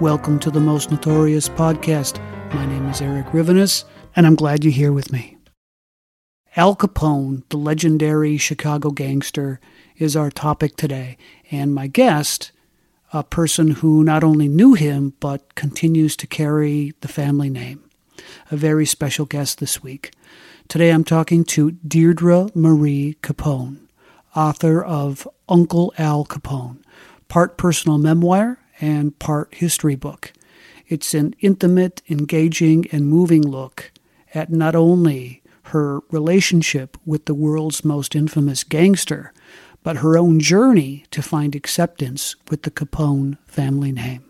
Welcome to the Most Notorious Podcast. My name is Eric Rivenus, and I'm glad you're here with me. Al Capone, the legendary Chicago gangster, is our topic today. And my guest, a person who not only knew him, but continues to carry the family name. A very special guest this week. Today I'm talking to Deirdre Marie Capone, author of Uncle Al Capone, part personal memoir and part history book. It's an intimate, engaging, and moving look at not only her relationship with the world's most infamous gangster, but her own journey to find acceptance with the Capone family name.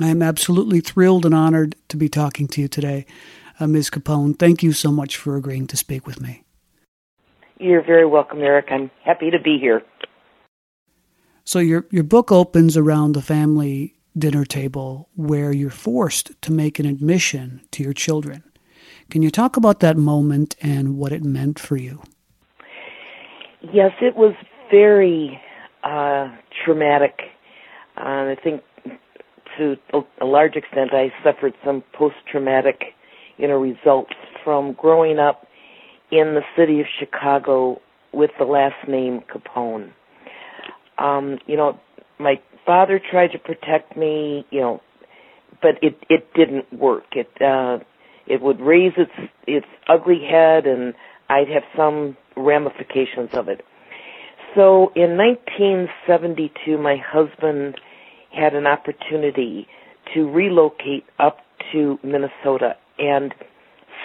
I am absolutely thrilled and honored to be talking to you today. Ms. Capone, thank you so much for agreeing to speak with me. You're very welcome, Eric. I'm happy to be here. So your book opens around the family dinner table where you're forced to make an admission to your children. Can you talk about that moment and what it meant for you? Yes, it was very traumatic. I think to a large extent I suffered some post-traumatic results from growing up in the city of Chicago with the last name Capone. My father tried to protect me, but it didn't work. It would raise its ugly head, and I'd have some ramifications of it. So in 1972, my husband had an opportunity to relocate up to Minnesota and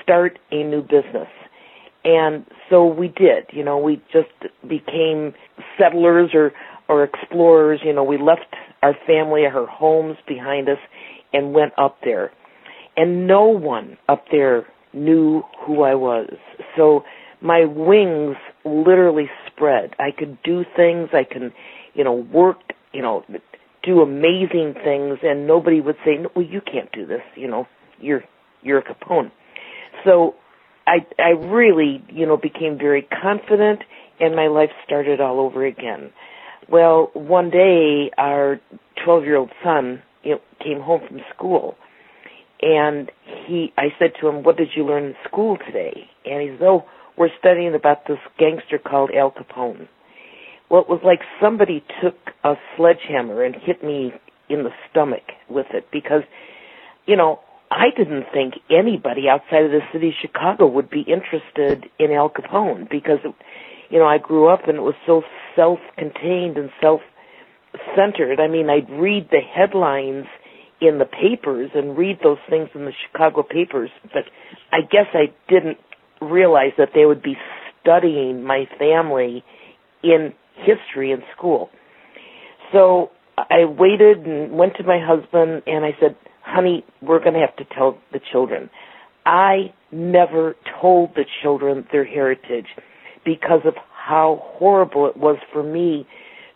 start a new business. And so we did, we just became settlers or explorers. We left our family, our homes behind us, and went up there. And no one up there knew who I was. So my wings literally spread. I could do things. I can, work, do amazing things. And nobody would say, no, well, you can't do this. You're a Capone. So I really, became very confident, and my life started all over again. Well, one day, our 12-year-old son came home from school, and I said to him, what did you learn in school today? And he said, oh, we're studying about this gangster called Al Capone. Well, it was like somebody took a sledgehammer and hit me in the stomach with it, because, I didn't think anybody outside of the city of Chicago would be interested in Al Capone, because I grew up and it was so self-contained and self-centered. I mean, I'd read the headlines in the papers and read those things in the Chicago papers, but I guess I didn't realize that they would be studying my family in history in school. So I waited and went to my husband, and I said, honey, we're going to have to tell the children. I never told the children their heritage because of how horrible it was for me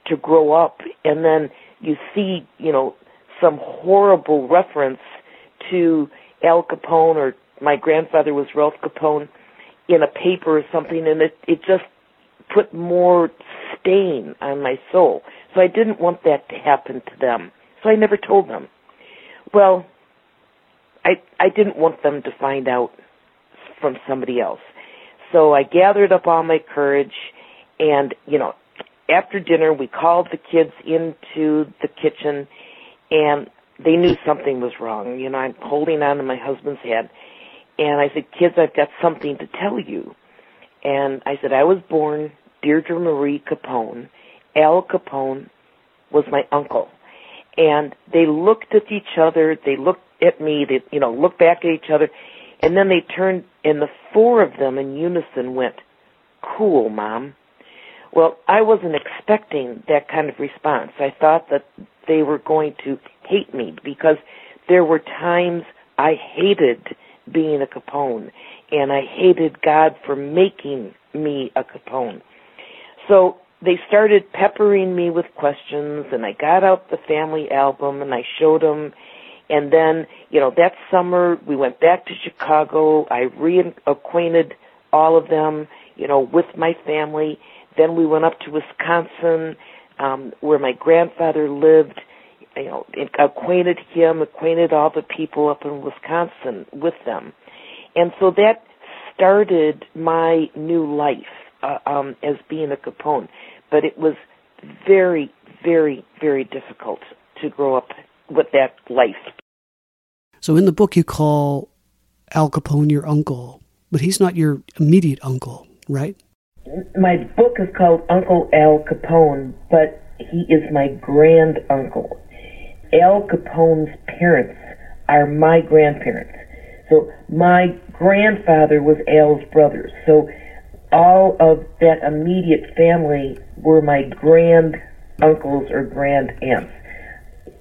to grow up. And then you see, you know, some horrible reference to Al Capone, or my grandfather was Ralph Capone, in a paper or something, and it just put more stain on my soul. So I didn't want that to happen to them. So I never told them. Well, I didn't want them to find out from somebody else. So I gathered up all my courage, and, you know, after dinner we called the kids into the kitchen, and they knew something was wrong. You know, I'm holding on to my husband's hand, and I said, kids, I've got something to tell you. And I said, I was born Deirdre Marie Capone. Al Capone was my uncle. And they looked at each other, they looked at me, they, you know, looked back at each other, and then they turned, and the four of them in unison went, cool, Mom. Well, I wasn't expecting that kind of response. I thought that they were going to hate me, because there were times I hated being a Capone, and I hated God for making me a Capone. So they started peppering me with questions, and I got out the family album, and I showed them. And then, you know, that summer we went back to Chicago. I reacquainted all of them, you know, with my family. Then we went up to Wisconsin, where my grandfather lived, you know, acquainted him, acquainted all the people up in Wisconsin with them. And so that started my new life as being a Capone. But it was very, very, very difficult to grow up with that life. So in the book you call Al Capone your uncle, but he's not your immediate uncle, right? My book is called Uncle Al Capone, but he is my grand uncle. Al Capone's parents are my grandparents. So my grandfather was Al's brother. So all of that immediate family were my grand uncles or grand aunts.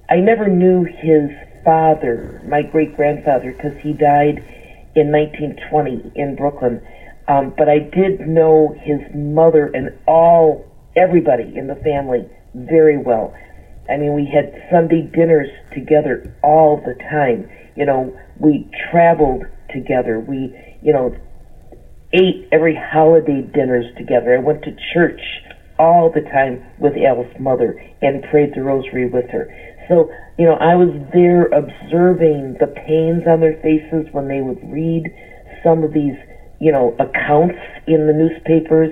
I never knew his father, my great-grandfather, because he died in 1920 in Brooklyn. But I did know his mother and everybody in the family very well. I mean, we had Sunday dinners together all the time. You know, we traveled together. We, you know, ate every holiday dinners together. I went to church all the time with Al's mother and prayed the rosary with her. So, you know, I was there observing the pains on their faces when they would read some of these, you know, accounts in the newspapers.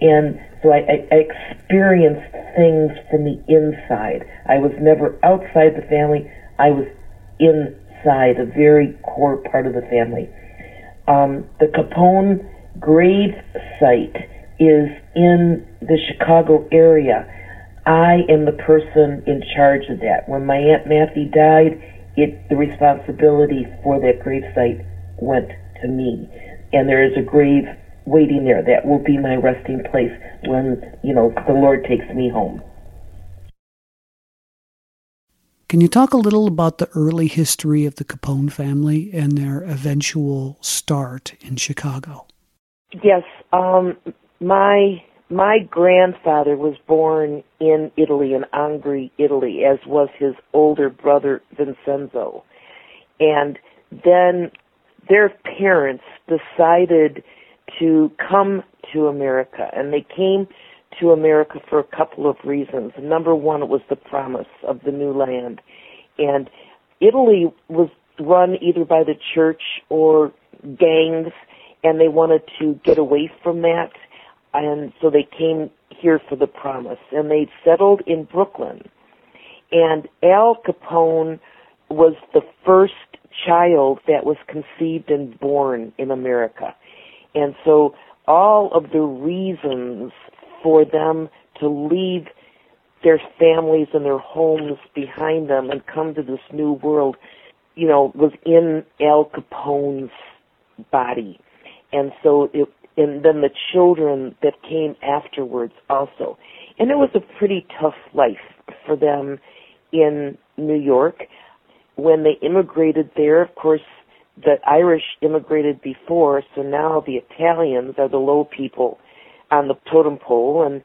And so I experienced things from the inside. I was never outside the family. I was inside, a very core part of the family. The Capone grave site is in the Chicago area. I am the person in charge of that. When my Aunt Matthew died, the responsibility for that grave site went to me. And there is a grave waiting there. That will be my resting place when, you know, the Lord takes me home. Can you talk a little about the early history of the Capone family and their eventual start in Chicago? Yes. My grandfather was born in Italy, in Angri, Italy, as was his older brother, Vincenzo. And then their parents decided to come to America, and they came to America for a couple of reasons. Number one, it was the promise of the new land. And Italy was run either by the church or gangs, and they wanted to get away from that. And so they came here for the promise, and they settled in Brooklyn. And Al Capone was the first child that was conceived and born in America. And so all of the reasons for them to leave their families and their homes behind them and come to this new world, you know, was in Al Capone's body. And so and then the children that came afterwards also. And it was a pretty tough life for them in New York. When they immigrated there, of course, the Irish immigrated before, so now the Italians are the low people on the totem pole, and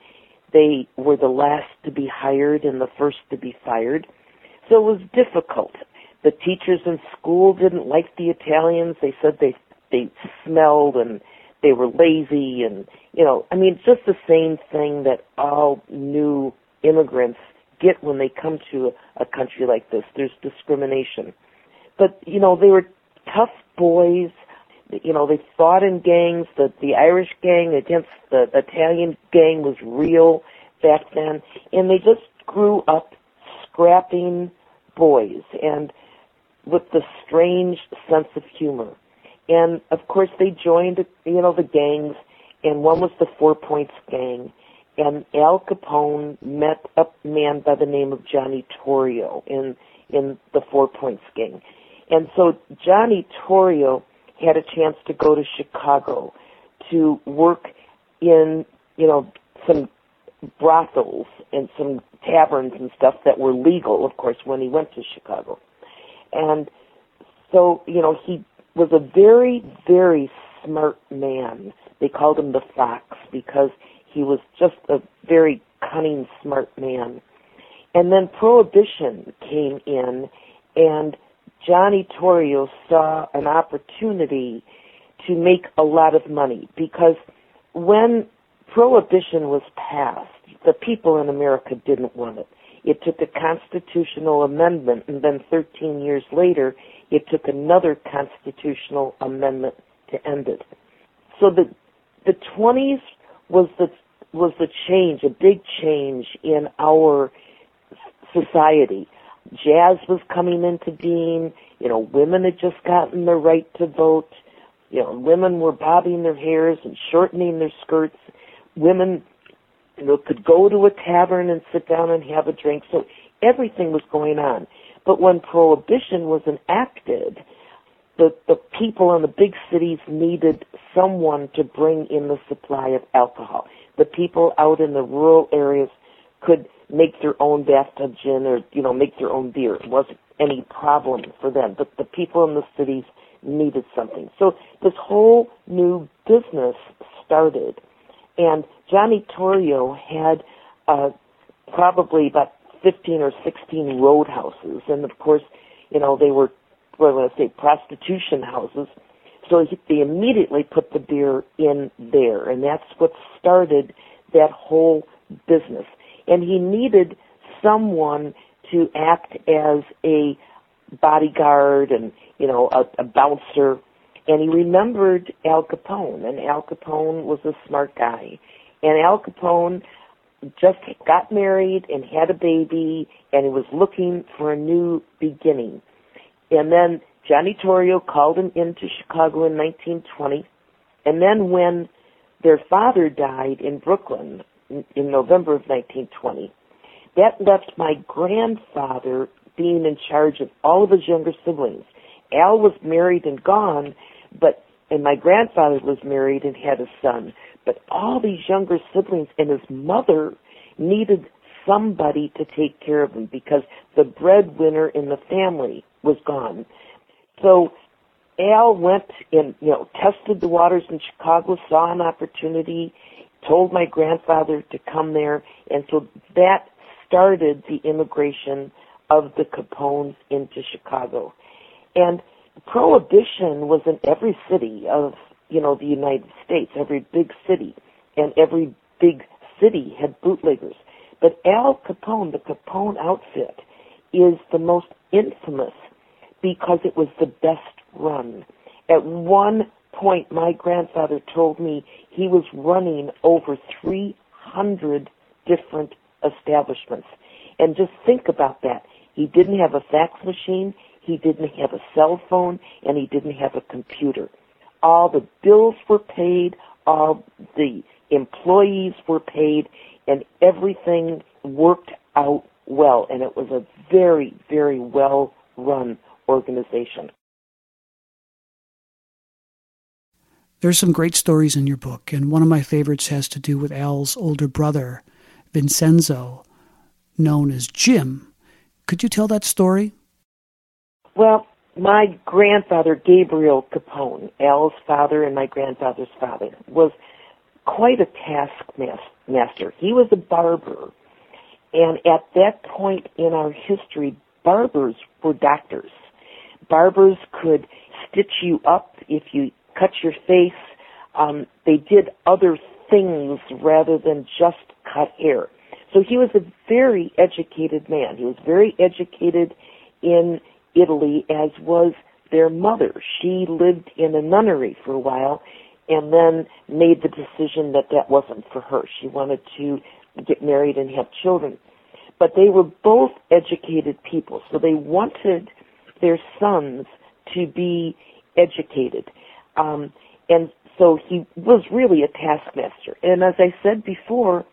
they were the last to be hired and the first to be fired. So it was difficult. The teachers in school didn't like the Italians. They said they smelled and they were lazy, and, you know, I mean, just the same thing that all new immigrants get when they come to a country like this. There's discrimination. But, you know, they were tough boys. You know, they fought in gangs. The Irish gang against the Italian gang was real back then. And they just grew up scrapping boys and with the strange sense of humor. And, of course, they joined, you know, the gangs, and one was the Four Points Gang. And Al Capone met a man by the name of Johnny Torrio in the Four Points Gang. And so Johnny Torrio had a chance to go to Chicago to work in, you know, some brothels and some taverns and stuff that were legal, of course, when he went to Chicago. And so, you know, he was a very, very smart man. They called him the Fox because he was just a very cunning, smart man. And then Prohibition came in, and Johnny Torrio saw an opportunity to make a lot of money because when Prohibition was passed, the people in America didn't want it. It took a constitutional amendment, and then 13 years later, it took another constitutional amendment to end it. So the 20s was the change, a big change in our society. Jazz was coming into being. You know, women had just gotten the right to vote. You know, women were bobbing their hairs and shortening their skirts. Women, you know, could go to a tavern and sit down and have a drink. So everything was going on. But when Prohibition was enacted, the people in the big cities needed someone to bring in the supply of alcohol. The people out in the rural areas could make their own bathtub gin or, you know, make their own beer. It wasn't any problem for them. But the people in the cities needed something. So this whole new business started. And Johnny Torrio had probably about 15 or 16 roadhouses. And, of course, you know, they were, prostitution houses. So they immediately put the beer in there. And that's what started that whole business. And he needed someone to act as a bodyguard and, you know, a bouncer. And he remembered Al Capone, and Al Capone was a smart guy. And Al Capone just got married and had a baby, and he was looking for a new beginning. And then Johnny Torrio called him into Chicago in 1920. And then when their father died in Brooklyn in November of 1920, that left my grandfather being in charge of all of his younger siblings. Al was married and gone, and my grandfather was married and had a son. But all these younger siblings and his mother needed somebody to take care of them because the breadwinner in the family was gone. So Al went and, you know, tested the waters in Chicago, saw an opportunity, told my grandfather to come there, and so that started the immigration of the Capones into Chicago. And Prohibition was in every city of, you know, the United States, every big city, and every big city had bootleggers. But Al Capone, the Capone outfit, is the most infamous because it was the best run. At one point, my grandfather told me he was running over 300 different establishments. And just think about that. He didn't have a fax machine, he didn't have a cell phone, and he didn't have a computer. All the bills were paid, all the employees were paid, and everything worked out well. And it was a very, very well-run organization. There's some great stories in your book, and one of my favorites has to do with Al's older brother, Vincenzo, known as Jim. Could you tell that story? Well, my grandfather, Gabriel Capone, Al's father and my grandfather's father, was quite a taskmaster. He was a barber. And at that point in our history, barbers were doctors. Barbers could stitch you up if you cut your face. They did other things rather than just cut hair. So he was a very educated man. He was very educated in Italy, as was their mother. She lived in a nunnery for a while and then made the decision that that wasn't for her. She wanted to get married and have children. But they were both educated people, so they wanted their sons to be educated. And so he was really a taskmaster. And as I said before,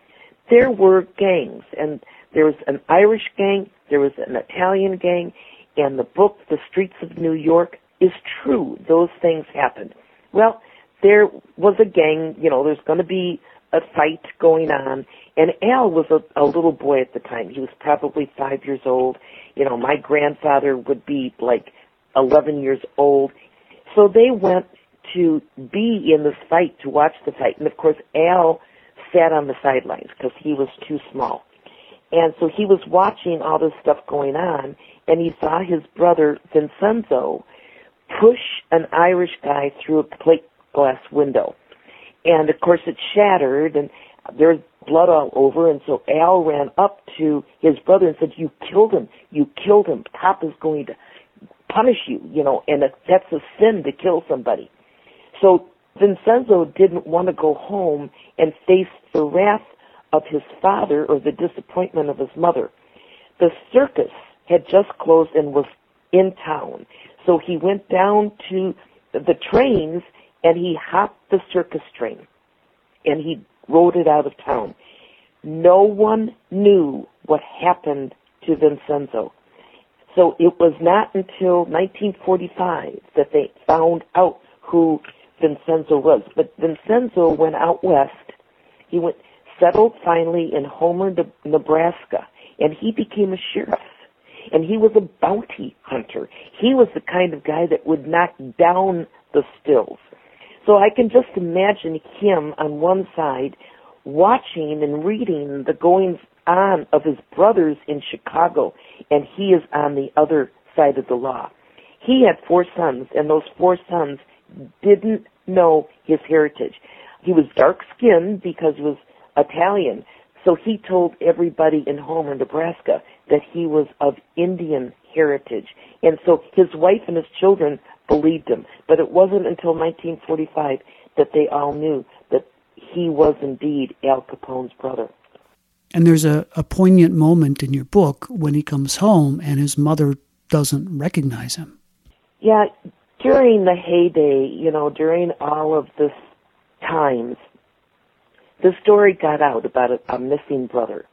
there were gangs, and there was an Irish gang, there was an Italian gang, and the book, The Streets of New York, is true. Those things happened. Well, there was a gang, you know, there's going to be a fight going on, and Al was a little boy at the time. He was probably 5 years old. You know, my grandfather would be like 11 years old. So they went to be in this fight, to watch the fight. And, of course, Al sat on the sidelines because he was too small. And so he was watching all this stuff going on, and he saw his brother, Vincenzo, push an Irish guy through a plate glass window. And, of course, it shattered, and there was blood all over, and so Al ran up to his brother and said, you killed him, Papa's going to punish you, you know, and that's a sin to kill somebody. So Vincenzo didn't want to go home and face the wrath of his father or the disappointment of his mother. The circus had just closed and was in town, so he went down to the trains and he hopped the circus train, and he rode it out of town. No one knew what happened to Vincenzo. So it was not until 1945 that they found out who Vincenzo was. But Vincenzo went out west. He settled finally in Homer, Nebraska, and he became a sheriff. And he was a bounty hunter. He was the kind of guy that would knock down the stills. So I can just imagine him on one side watching and reading the goings-on of his brothers in Chicago, and he is on the other side of the law. He had four sons, and those four sons didn't know his heritage. He was dark-skinned because he was Italian, so he told everybody in Homer, Nebraska, that he was of Indian heritage. And so his wife and his children believed him. But it wasn't until 1945 that they all knew that he was indeed Al Capone's brother. And there's a poignant moment in your book when he comes home and his mother doesn't recognize him. Yeah, during the heyday, you know, during all of this times, the story got out about a missing brother.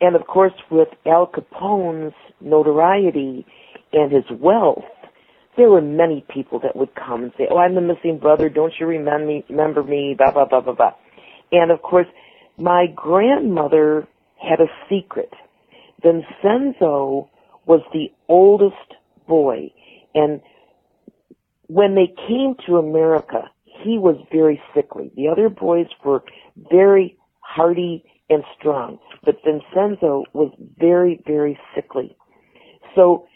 And, of course, with Al Capone's notoriety and his wealth, there were many people that would come and say, oh, I'm the missing brother, don't you remember me, blah, blah, blah, blah, blah. And, of course, my grandmother had a secret. Vincenzo was the oldest boy. And when they came to America, he was very sickly. The other boys were very hardy and strong, but Vincenzo was very, very sickly. So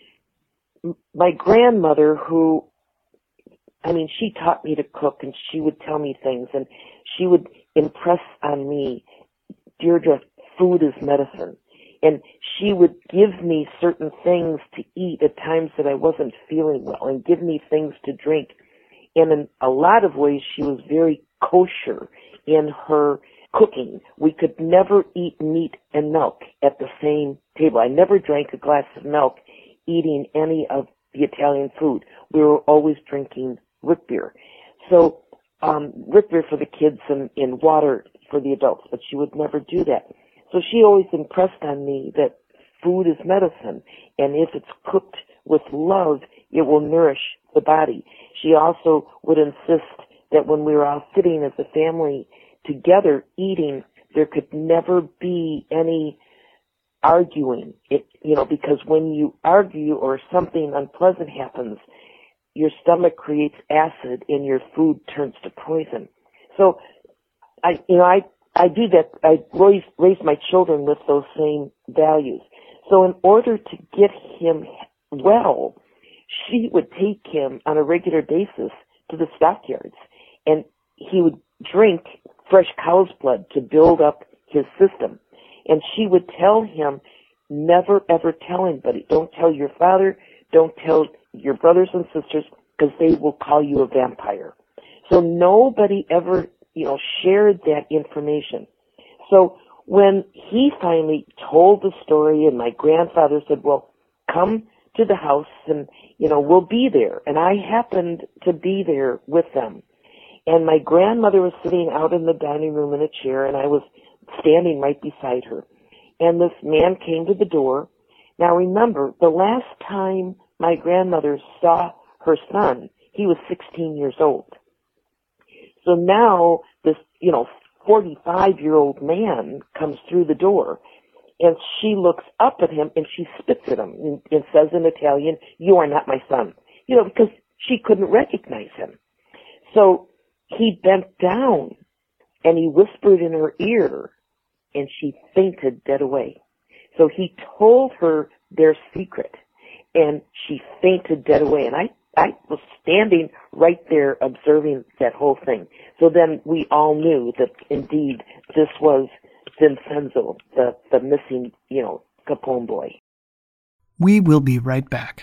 my grandmother, who, I mean, she taught me to cook, and she would tell me things, and she would impress on me, Deirdre, food is medicine. And she would give me certain things to eat at times that I wasn't feeling well, and give me things to drink. And in a lot of ways, she was very kosher in her cooking. We could never eat meat and milk at the same table. I never drank a glass of milk eating any of the Italian food. We were always drinking root beer. So root beer for the kids and water for the adults, but she would never do that. So she always impressed on me that food is medicine, and if it's cooked with love, it will nourish the body. She also would insist that when we were all sitting as a family together eating, there could never be any arguing it, you know, because when you argue or something unpleasant happens, your stomach creates acid and your food turns to poison. So I do that. I raise my children with those same values. So in order to get him well, she would take him on a regular basis to the stockyards, and he would drink fresh cow's blood to build up his system. And she would tell him, never ever tell anybody. Don't tell your father. Don't tell your brothers and sisters, because they will call you a vampire. So nobody ever, you know, shared that information. So when he finally told the story, and my grandfather said, well, come to the house and, you know, we'll be there. And I happened to be there with them. And my grandmother was sitting out in the dining room in a chair, and I was standing right beside her. And this man came to the door. Now remember, the last time my grandmother saw her son, he was 16 years old. So now this, you know, 45-year-old man comes through the door, and she looks up at him, and she spits at him and says in Italian, "You are not my son," you know, because she couldn't recognize him. So he bent down, and he whispered in her ear, and she fainted dead away. So he told her their secret, and she fainted dead away. And I was standing right there observing that whole thing. So then we all knew that indeed this was Vincenzo, the missing, you know, Capone boy. We will be right back.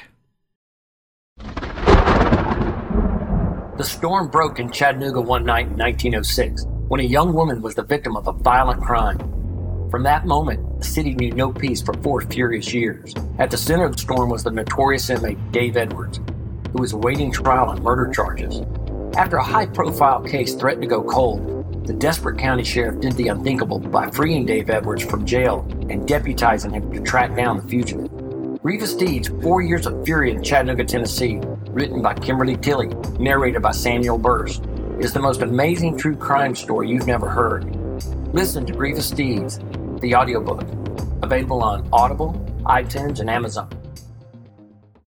The storm broke in Chattanooga one night in 1906 when a young woman was the victim of a violent crime. From that moment, the city knew no peace for 4 furious years. At the center of the storm was the notorious inmate Dave Edwards, who was awaiting trial on murder charges. After a high-profile case threatened to go cold, the desperate county sheriff did the unthinkable by freeing Dave Edwards from jail and deputizing him to track down the fugitive. Grievous Deeds, 4 Years of Fury in Chattanooga, Tennessee, written by Kimberly Tilly, narrated by Samuel Burris, is the most amazing true crime story you've never heard. Listen to Grievous Deeds, the audiobook, available on Audible, iTunes, and Amazon.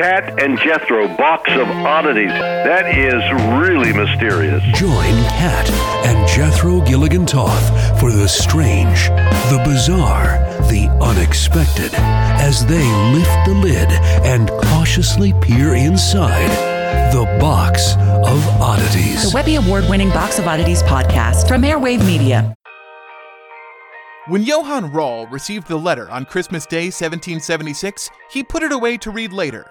Kat and Jethro, Box of Oddities. That is really mysterious. Join Kat and Jethro Gilligan-Toth for the strange, the bizarre, the unexpected, as they lift the lid and cautiously peer inside the Box of Oddities. The Webby Award-winning Box of Oddities podcast from Airwave Media. When Johann Rahl received the letter on Christmas Day, 1776, he put it away to read later.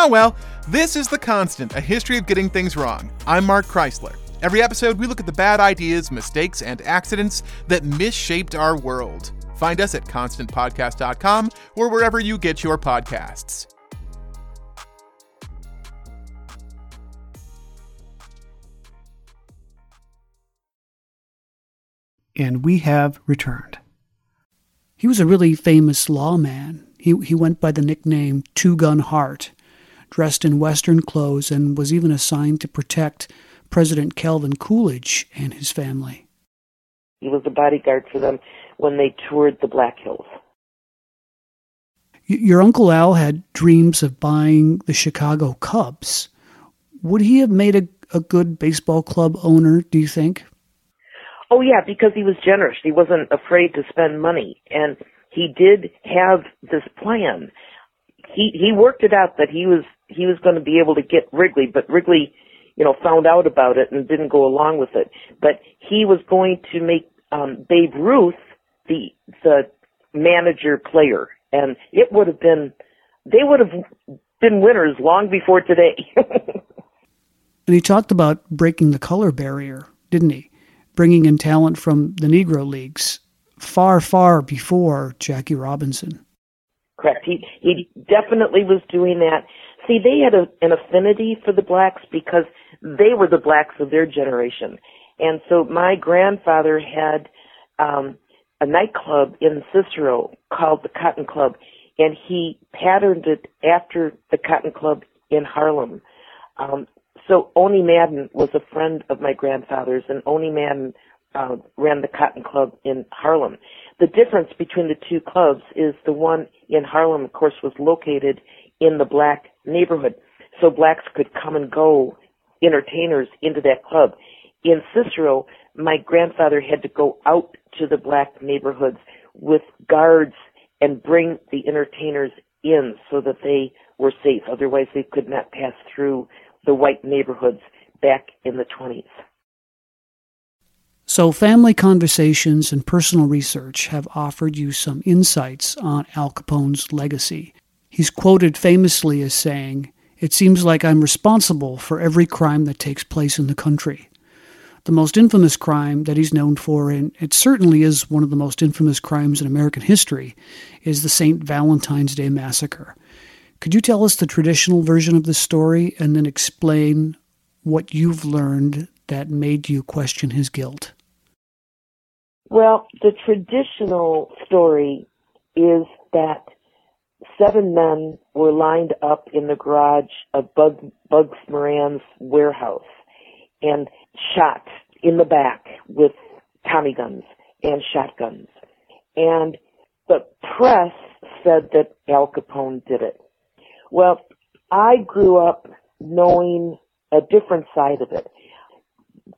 Oh well, this is The Constant, a history of getting things wrong. I'm Mark Chrysler. Every episode, we look at the bad ideas, mistakes, and accidents that misshaped our world. Find us at constantpodcast.com or wherever you get your podcasts. And we have returned. He was a really famous lawman. He went by the nickname Two Gun Hart, dressed in Western clothes, and was even assigned to protect President Calvin Coolidge and his family. He was a bodyguard for them when they toured the Black Hills. Your Uncle Al had dreams of buying the Chicago Cubs. Would he have made a, a good baseball club owner, do you think? Oh, yeah, because he was generous. He wasn't afraid to spend money. And he did have this plan. He worked it out that he was going to be able to get Wrigley, but Wrigley, you know, found out about it and didn't go along with it. But he was going to make Babe Ruth the manager player, and it would have been, they would have been winners long before today. And he talked about breaking the color barrier, didn't he? Bringing in talent from the Negro Leagues far, far before Jackie Robinson. Correct. He definitely was doing that. See, they had an affinity for the blacks because they were the blacks of their generation. And so my grandfather had a nightclub in Cicero called the Cotton Club, and he patterned it after the Cotton Club in Harlem. So Oni Madden was a friend of my grandfather's, and Oni Madden ran the Cotton Club in Harlem. The difference between the two clubs is the one in Harlem, of course, was located in the black neighborhood, so blacks could come and go, entertainers, into that club. In Cicero, my grandfather had to go out to the black neighborhoods with guards and bring the entertainers in so that they were safe. Otherwise, they could not pass through the white neighborhoods back in the 20s. So family conversations and personal research have offered you some insights on Al Capone's legacy. He's quoted famously as saying, "It seems like I'm responsible for every crime that takes place in the country." The most infamous crime that he's known for, and it certainly is one of the most infamous crimes in American history, is the St. Valentine's Day Massacre. Could you tell us the traditional version of this story and then explain what you've learned that made you question his guilt? Well, the traditional story is that 7 men were lined up in the garage of Bugs Moran's warehouse and shot in the back with Tommy guns and shotguns. And the press said that Al Capone did it. Well, I grew up knowing a different side of it.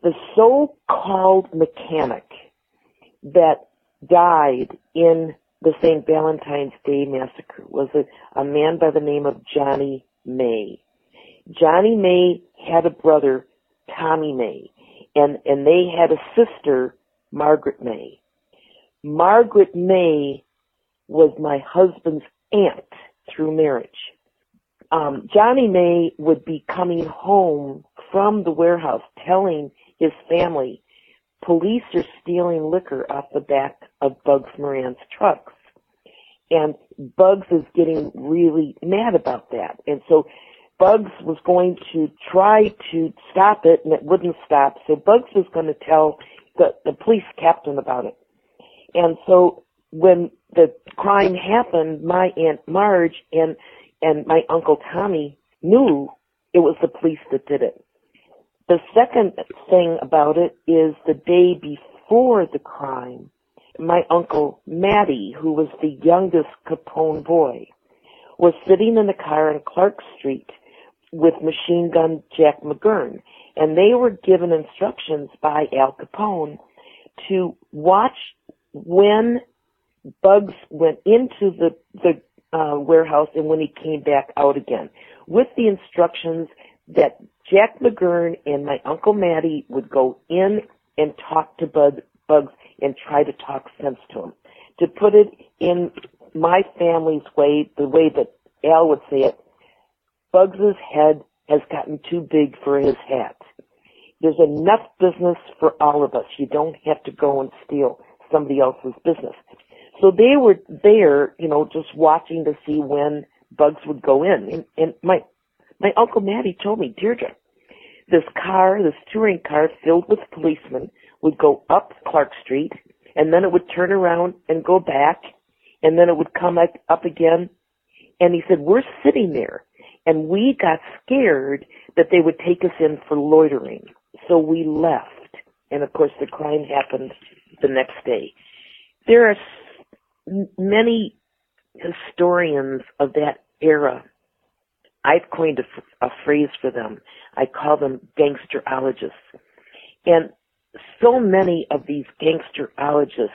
The so-called mechanic that died in the St. Valentine's Day Massacre was a man by the name of Johnny May. Johnny May had a brother, Tommy May, and they had a sister, Margaret May. Margaret May was my husband's aunt through marriage. Johnny May would be coming home from the warehouse telling his family, police are stealing liquor off the back of Bugs Moran's trucks. And Bugs is getting really mad about that. And so Bugs was going to try to stop it, and it wouldn't stop. So Bugs was going to tell the police captain about it. And so when the crime happened, my Aunt Marge and my Uncle Tommy knew it was the police that did it. The second thing about it is the day before the crime, my Uncle Matty, who was the youngest Capone boy, was sitting in the car on Clark Street with machine gun Jack McGurn, and they were given instructions by Al Capone to watch when Bugs went into the warehouse and when he came back out again, with the instructions that Jack McGurn and my Uncle Matty would go in and talk to Bugs and try to talk sense to him. To put it in my family's way, the way that Al would say it, Bugs's head has gotten too big for his hat. There's enough business for all of us. You don't have to go and steal somebody else's business. So they were there, you know, just watching to see when Bugs would go in. And my Uncle Matty told me, Deirdre, this car, this touring car filled with policemen would go up Clark Street, and then it would turn around and go back, and then it would come up again. And he said, we're sitting there, and we got scared that they would take us in for loitering. So we left. And, of course, the crime happened the next day. There are many historians of that era I've coined a phrase for them. I call them gangsterologists. And so many of these gangsterologists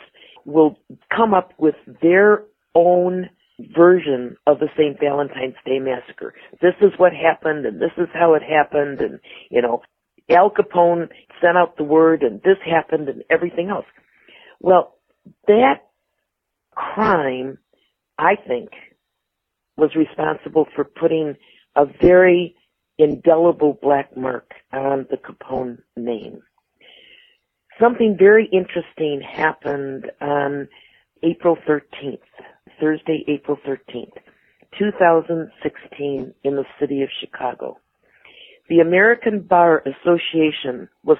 will come up with their own version of the St. Valentine's Day Massacre. This is what happened, and this is how it happened, and, you know, Al Capone sent out the word, and this happened, and everything else. Well, that crime, I think, was responsible for putting a very indelible black mark on the Capone name. Something very interesting happened on April 13th, Thursday, April 13th, 2016, in the city of Chicago. The American Bar Association was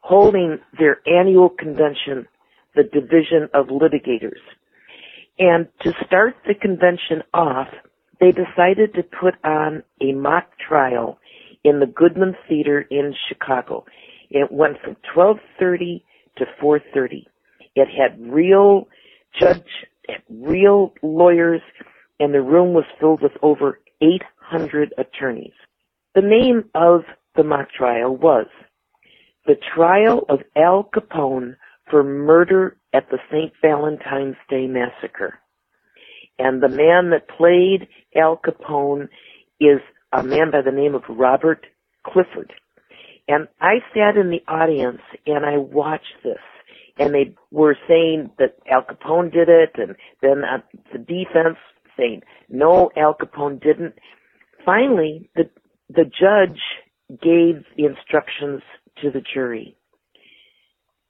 holding their annual convention, the Division of Litigators. And to start the convention off, they decided to put on a mock trial in the Goodman Theater in Chicago. It went from 12:30 to 4:30. It had real judge, real lawyers, and the room was filled with over 800 attorneys. The name of the mock trial was The Trial of Al Capone for Murder at the St. Valentine's Day Massacre. And the man that played Al Capone is a man by the name of Robert Clifford. And I sat in the audience and I watched this. And they were saying that Al Capone did it, and then the defense saying, no, Al Capone didn't. Finally, the judge gave the instructions to the jury.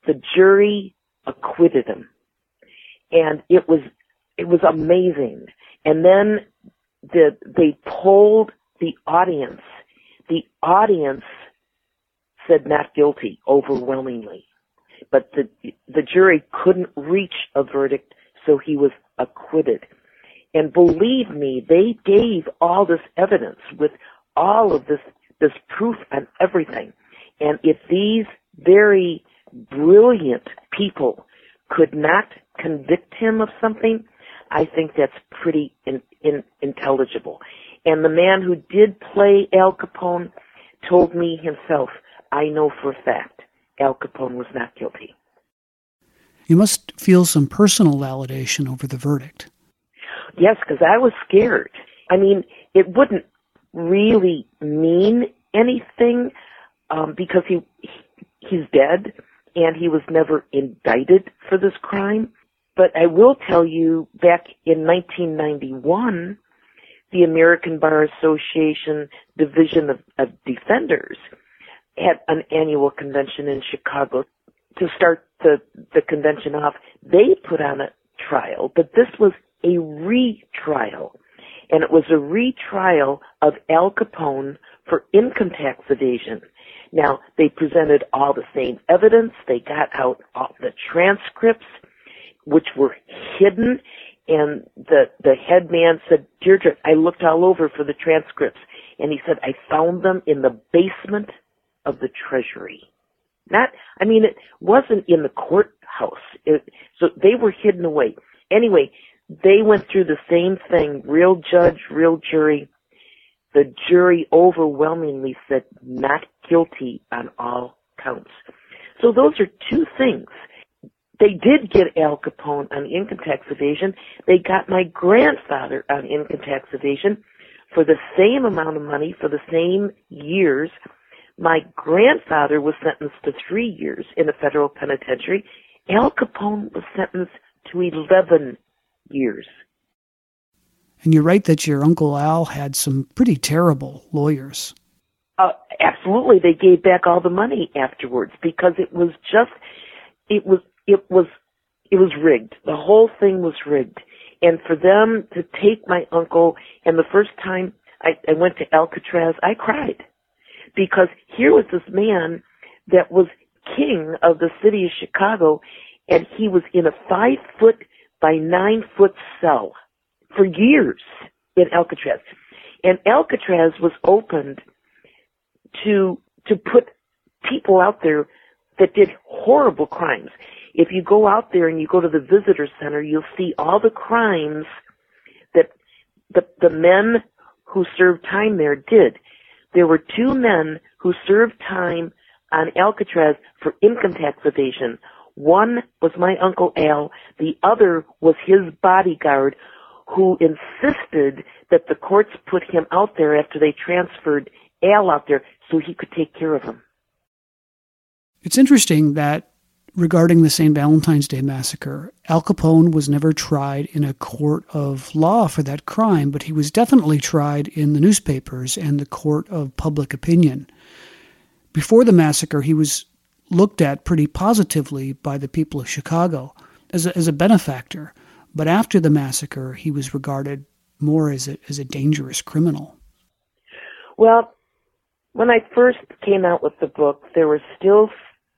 The jury acquitted him. And it was amazing. And then they polled the audience. The audience said not guilty overwhelmingly. But the jury couldn't reach a verdict, so he was acquitted. And believe me, they gave all this evidence with all of this proof and everything. And if these very brilliant people could not convict him of something, I think that's pretty intelligible. And the man who did play Al Capone told me himself, I know for a fact Al Capone was not guilty. You must feel some personal validation over the verdict. Yes, because I was scared. I mean, it wouldn't really mean anything because he's dead and he was never indicted for this crime. But I will tell you, back in 1991, the American Bar Association Division of Defenders had an annual convention in Chicago. To start the convention off, they put on a trial, but this was a retrial. And it was a retrial of Al Capone for income tax evasion. Now, they presented all the same evidence. They got out all the transcripts, which were hidden. And the head man said, Deirdre, I looked all over for the transcripts. And he said, I found them in the basement of the Treasury. It wasn't in the courthouse. So they were hidden away. Anyway, they went through the same thing, real judge, real jury. The jury overwhelmingly said not guilty on all counts. So those are two things. They did get Al Capone on income tax evasion. They got my grandfather on income tax evasion for the same amount of money, for the same years. My grandfather was sentenced to 3 years in a federal penitentiary. Al Capone was sentenced to 11 years. And you're right that your Uncle Al had some pretty terrible lawyers. Absolutely. They gave back all the money afterwards because it was rigged. The whole thing was rigged. And for them to take my uncle, and the first time I went to Alcatraz, I cried. Because here was this man that was king of the city of Chicago, and he was in a 5-foot by 9-foot cell for years in Alcatraz. And Alcatraz was opened to put people out there that did horrible crimes. If you go out there and you go to the visitor center, you'll see all the crimes that the men who served time there did. There were two men who served time on Alcatraz for income tax evasion. One was my Uncle Al. The other was his bodyguard, who insisted that the courts put him out there after they transferred Al out there so he could take care of him. It's interesting that regarding the St. Valentine's Day Massacre, Al Capone was never tried in a court of law for that crime, but he was definitely tried in the newspapers and the court of public opinion. Before the massacre, he was looked at pretty positively by the people of Chicago as a benefactor. But after the massacre, he was regarded more as a dangerous criminal. Well, when I first came out with the book, there were still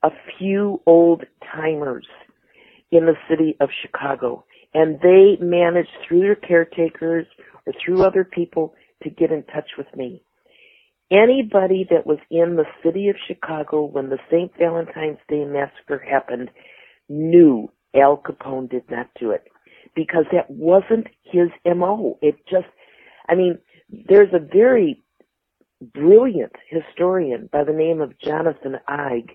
a few old-timers in the city of Chicago, and they managed through their caretakers or through other people to get in touch with me. Anybody that was in the city of Chicago when the St. Valentine's Day Massacre happened knew Al Capone did not do it, because that wasn't his M.O. There's a very brilliant historian by the name of Jonathan Eig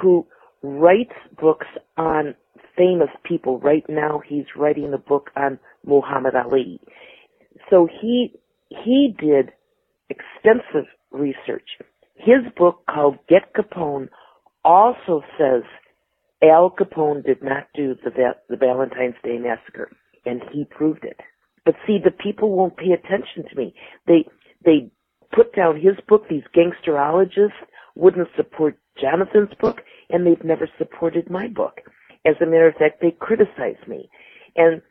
who writes books on famous people. Right now he's writing a book on Muhammad Ali. So he did extensive research. His book called Get Capone also says Al Capone did not do the Valentine's Day Massacre, and he proved it. But see, the people won't pay attention to me. They put down his book. These gangsterologists wouldn't support Jonathan's book, and they've never supported my book. As a matter of fact, they criticize me. And,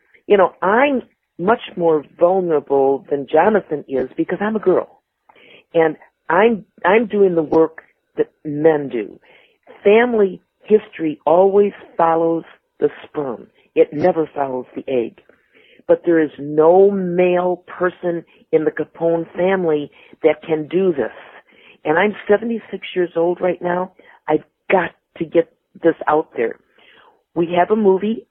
I'm much more vulnerable than Jonathan is because I'm a girl. And I'm doing the work that men do. Family history always follows the sperm. It never follows the egg. But there is no male person in the Capone family that can do this. And I'm 76 years old right now. I've got to get this out there. We have a movie.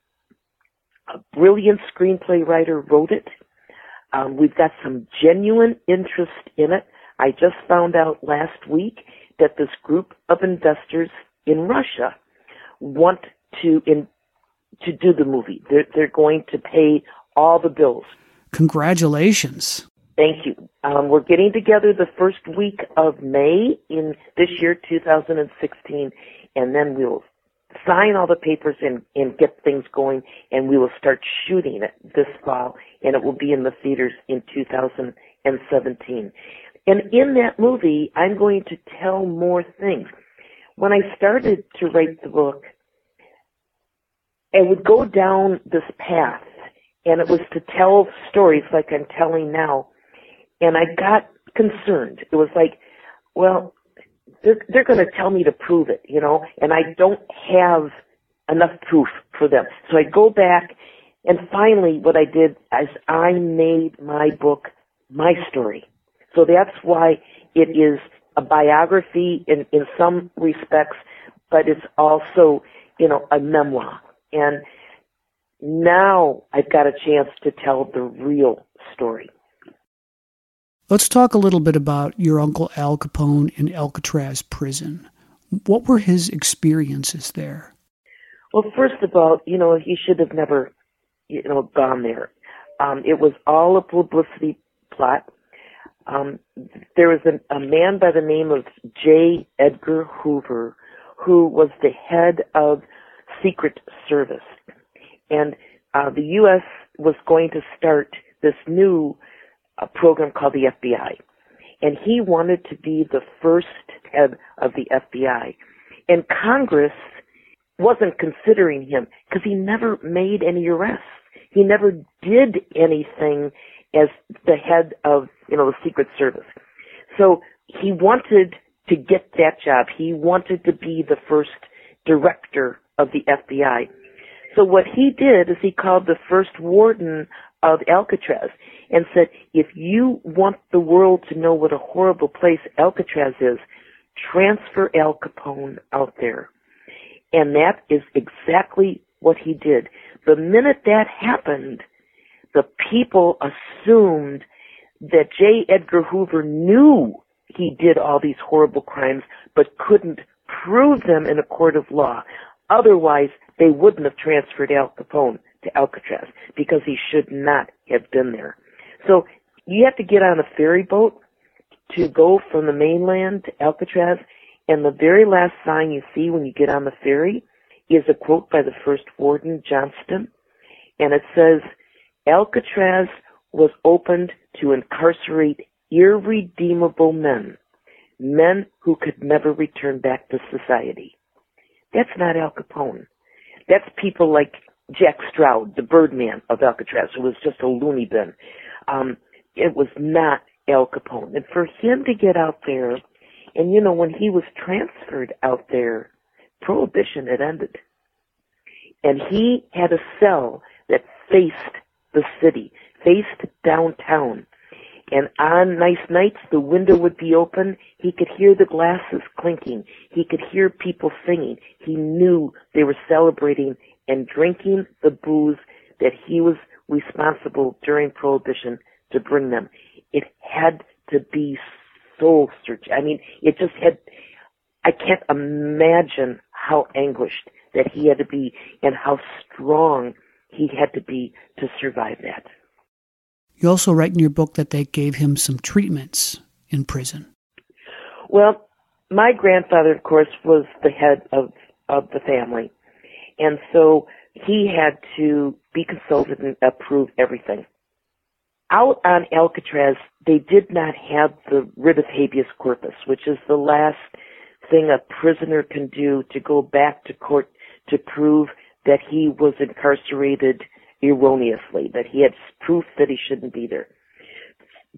A brilliant screenplay writer wrote it. We've got some genuine interest in it. I just found out last week that this group of investors in Russia want to do the movie. They're going to pay all the bills. Congratulations. Thank you. We're getting together the first week of May in this year, 2016, and then we'll sign all the papers and get things going, and we will start shooting it this fall, and it will be in the theaters in 2017. And in that movie, I'm going to tell more things. When I started to write the book, I would go down this path, and it was to tell stories like I'm telling now. And I got concerned. It was like, well, they're going to tell me to prove it, and I don't have enough proof for them. So I go back, and finally what I did is I made my book my story. So that's why it is a biography in some respects, but it's also, a memoir. And now I've got a chance to tell the real story. Let's talk a little bit about your Uncle Al Capone in Alcatraz prison. What were his experiences there? Well, first of all, he should have never, gone there. It was all a publicity plot. There was a man by the name of J. Edgar Hoover, who was the head of Secret Service. And the U.S. was going to start this new program called the FBI. And he wanted to be the first head of the FBI. And Congress wasn't considering him because he never made any arrests. He never did anything as the head of, the Secret Service. So he wanted to get that job. He wanted to be the first director of the FBI. So what he did is he called the first warden of Alcatraz and said, if you want the world to know what a horrible place Alcatraz is, transfer Al Capone out there. And that is exactly what he did. The minute that happened, the people assumed that J. Edgar Hoover knew he did all these horrible crimes but couldn't prove them in a court of law. Otherwise, they wouldn't have transferred Al Capone to Alcatraz because he should not have been there. So you have to get on a ferry boat to go from the mainland to Alcatraz, and the very last sign you see when you get on the ferry is a quote by the first warden, Johnston, and it says, Alcatraz was opened to incarcerate irredeemable men, men who could never return back to society. That's not Al Capone. That's people like Jack Stroud, the Birdman of Alcatraz, who was just a loony bin. It was not Al Capone. And for him to get out there, and you know, when he was transferred out there, Prohibition had ended. And he had a cell that faced the city, faced downtown. And on nice nights, the window would be open. He could hear the glasses clinking. He could hear people singing. He knew they were celebrating and drinking the booze that he was responsible during Prohibition to bring them. It had to be soul-searching. I mean, it just had, I can't imagine how anguished that he had to be and how strong he had to be to survive that. You also write in your book that they gave him some treatments in prison. Well, my grandfather, of course, was the head of the family. And so he had to be consulted and approve everything. Out on Alcatraz, they did not have the writ of habeas corpus, which is the last thing a prisoner can do to go back to court to prove that he was incarcerated erroneously, that he had proof that he shouldn't be there.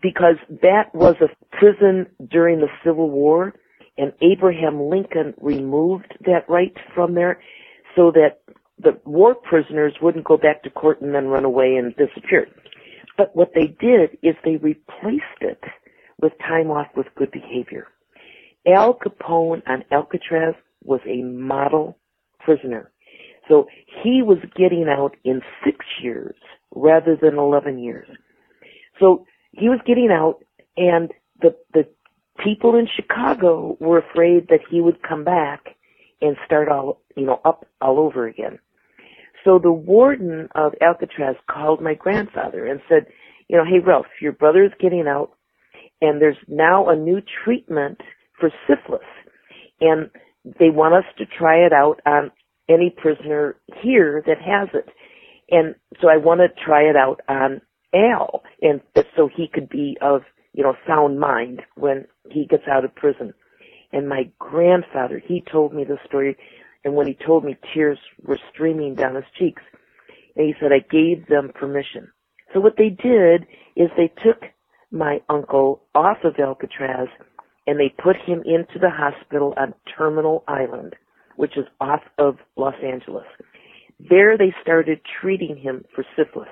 Because that was a prison during the Civil War, and Abraham Lincoln removed that right from there so that the war prisoners wouldn't go back to court and then run away and disappear. But what they did is they replaced it with time off with good behavior. Al Capone on Alcatraz was a model prisoner. So he was getting out in 6 years rather than 11 years. So he was getting out, and the people in Chicago were afraid that he would come back and start all over again. So the warden of Alcatraz called my grandfather and said, hey, Ralph, your brother's getting out, and there's now a new treatment for syphilis, and they want us to try it out on any prisoner here that has it. And so I want to try it out on Al, and so he could be of, sound mind when he gets out of prison. And my grandfather, he told me the story, and when he told me, tears were streaming down his cheeks. And he said, I gave them permission. So what they did is they took my uncle off of Alcatraz, and they put him into the hospital on Terminal Island, which is off of Los Angeles. There they started treating him for syphilis.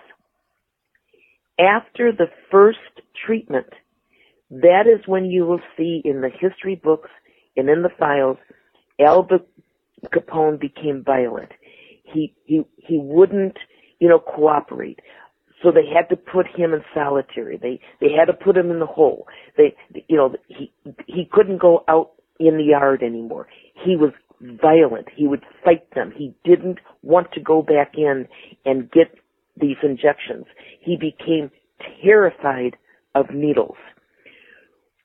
After the first treatment, that is when you will see in the history books and in the files, Al Capone became violent. He wouldn't, cooperate. So they had to put him in solitary. They had to put him in the hole. He couldn't go out in the yard anymore. He was violent. He would fight them. He didn't want to go back in and get these injections. He became terrified of needles.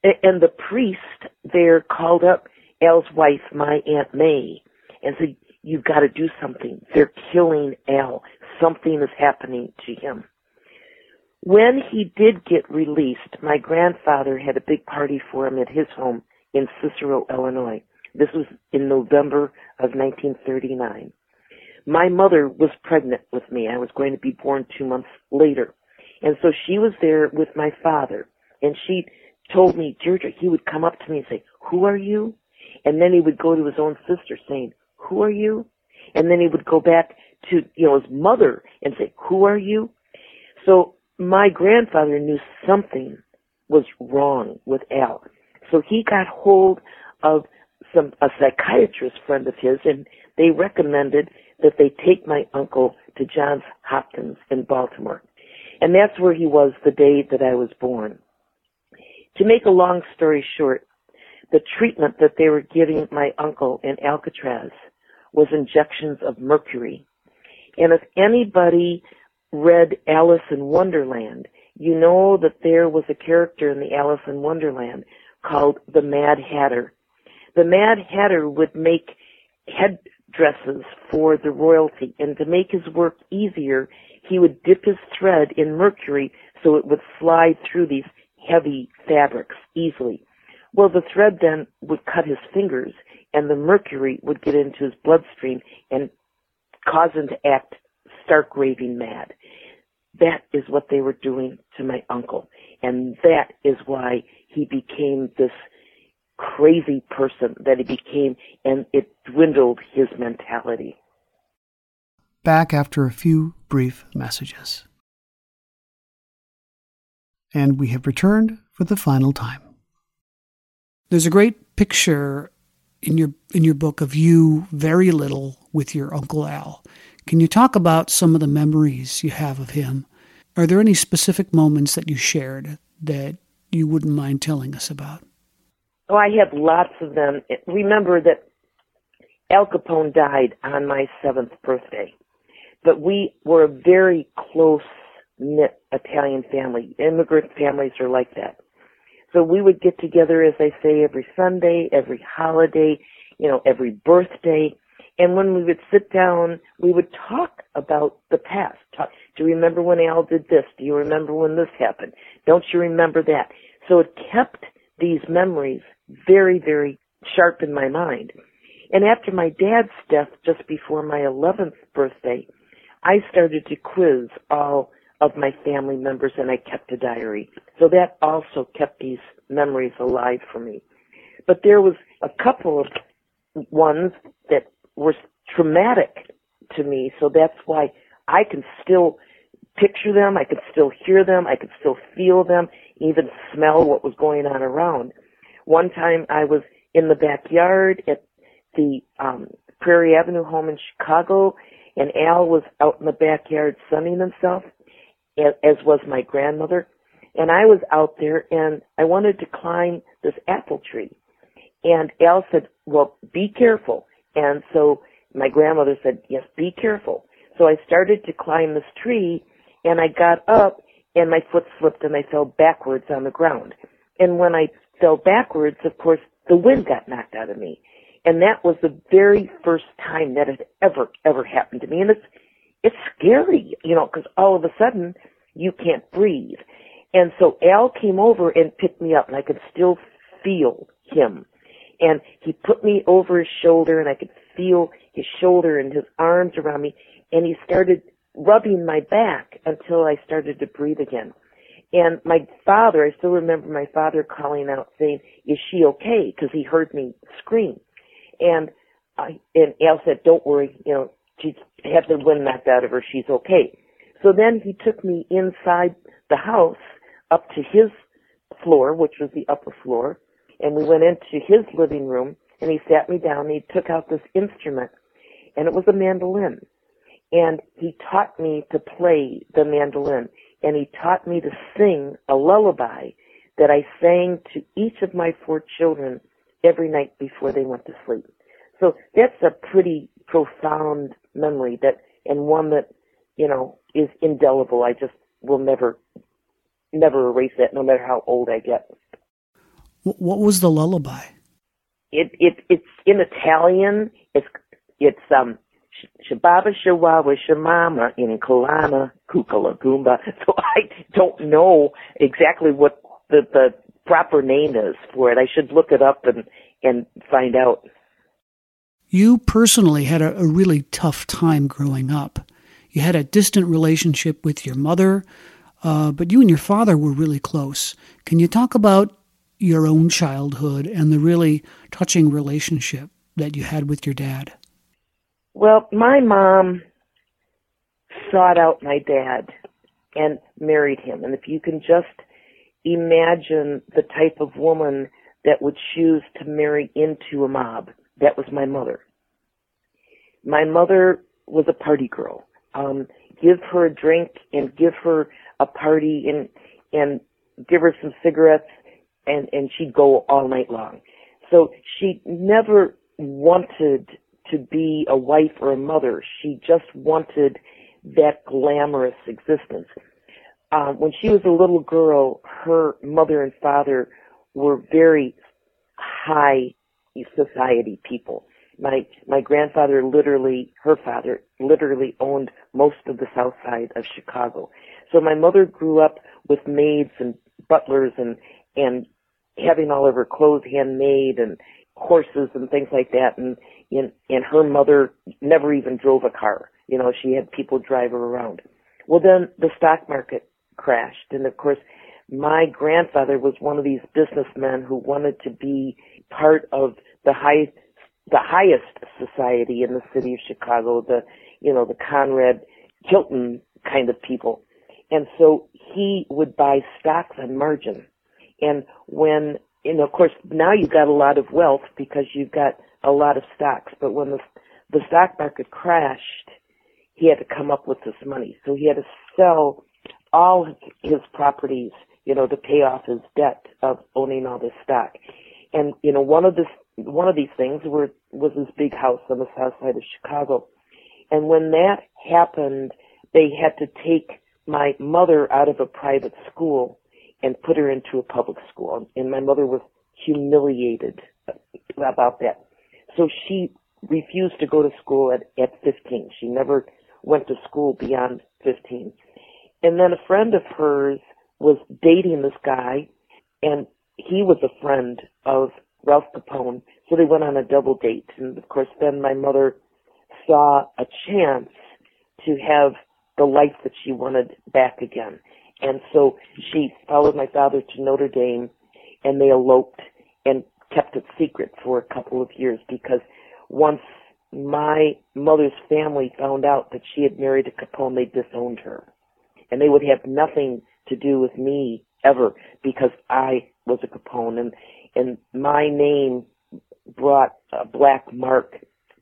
And the priest there called up Al's wife, my Aunt May, and said, you've got to do something. They're killing Al. Something is happening to him. When he did get released, my grandfather had a big party for him at his home in Cicero, Illinois. This was in November of 1939. My mother was pregnant with me. I was going to be born 2 months later. And so she was there with my father. And she told me, Deirdre, he would come up to me and say, who are you? And then he would go to his own sister saying, who are you? And then he would go back to, his mother and say, who are you? So my grandfather knew something was wrong with Al. So he got hold of a psychiatrist friend of his, and they recommended that they take my uncle to Johns Hopkins in Baltimore. And that's where he was the day that I was born. To make a long story short, the treatment that they were giving my uncle in Alcatraz was injections of mercury. And if anybody read Alice in Wonderland, you know that there was a character in the Alice in Wonderland called the Mad Hatter. The Mad Hatter would make headdresses for the royalty, and to make his work easier, he would dip his thread in mercury so it would slide through these heavy fabrics easily. Well, the thread then would cut his fingers, and the mercury would get into his bloodstream and cause him to act stark raving mad. That is what they were doing to my uncle, and that is why he became this crazy person that he became, and it dwindled his mentality. Back after a few brief messages. And we have returned for the final time. There's a great picture in your book of you, very little, with your Uncle Al. Can you talk about some of the memories you have of him? Are there any specific moments that you shared that you wouldn't mind telling us about? Oh, I had lots of them. Remember that Al Capone died on my 7th birthday, but we were a very close-knit Italian family. Immigrant families are like that. So we would get together, as I say, every Sunday, every holiday, every birthday. And when we would sit down, we would talk about the past. Do you remember when Al did this? Do you remember when this happened? Don't you remember that? So it kept these memories very, very sharp in my mind. And after my dad's death, just before my 11th birthday, I started to quiz all of my family members, and I kept a diary. So that also kept these memories alive for me. But there was a couple of ones that were traumatic to me, so that's why I can still picture them, I could still hear them, I could still feel them, even smell what was going on around. One time I was in the backyard at the Prairie Avenue home in Chicago, and Al was out in the backyard sunning himself, as was my grandmother. And I was out there, and I wanted to climb this apple tree. And Al said, well, be careful. And so my grandmother said, yes, be careful. So I started to climb this tree, and I got up, and my foot slipped, and I fell backwards on the ground. And when I fell backwards, of course, the wind got knocked out of me. And that was the very first time that had ever happened to me. And it's scary, because all of a sudden you can't breathe. And so Al came over and picked me up, and I could still feel him. And he put me over his shoulder, and I could feel his shoulder and his arms around me. And he started rubbing my back until I started to breathe again. And my father, I still remember my father calling out saying, is she okay? Because he heard me scream. And Al said, don't worry, she had the wind knocked out of her, she's okay. So then he took me inside the house up to his floor, which was the upper floor, and we went into his living room, and he sat me down, and he took out this instrument, and it was a mandolin. And he taught me to play the mandolin, and he taught me to sing a lullaby that I sang to each of my 4 children every night before they went to sleep. So that's a pretty profound memory and one that, is indelible. I just will never erase that, no matter how old I get. What was the lullaby? It's in Italian. It's Shababa Shawawa Shamama in Kalana Kukala Goomba. So I don't know exactly what the proper name is for it. I should look it up and find out. You personally had a really tough time growing up. You had a distant relationship with your mother, but you and your father were really close. Can you talk about your own childhood and the really touching relationship that you had with your dad? Well, my mom sought out my dad and married him. And if you can just imagine the type of woman that would choose to marry into a mob, that was my mother. My mother was a party girl. Give her a drink and give her a party and give her some cigarettes. and she'd go all night long. So she never wanted to be a wife or a mother. She just wanted that glamorous existence. When she was a little girl, her mother and father were very high society people. My grandfather literally, her father, literally owned most of the south side of Chicago. So my mother grew up with maids and butlers and having all of her clothes handmade and horses and things like that. And her mother never even drove a car. You know, she had people drive her around. Well, then the stock market crashed. And of course, my grandfather was one of these businessmen who wanted to be part of the highest society in the city of Chicago, the Conrad Hilton kind of people. And so he would buy stocks on margin. And of course, now you've got a lot of wealth because you've got a lot of stocks. But when the stock market crashed, he had to come up with this money. So he had to sell all his properties, to pay off his debt of owning all this stock. And, one of these things was this big house on the south side of Chicago. And when that happened, they had to take my mother out of a private school and put her into a public school. And my mother was humiliated about that. So she refused to go to school at 15. She never went to school beyond 15. And then a friend of hers was dating this guy, and he was a friend of Ralph Capone, so they went on a double date. And of course, then my mother saw a chance to have the life that she wanted back again. And so she followed my father to Notre Dame, and they eloped and kept it secret for a couple of years, because once my mother's family found out that she had married a Capone, they disowned her. And they would have nothing to do with me ever, because I was a Capone. And my name brought a black mark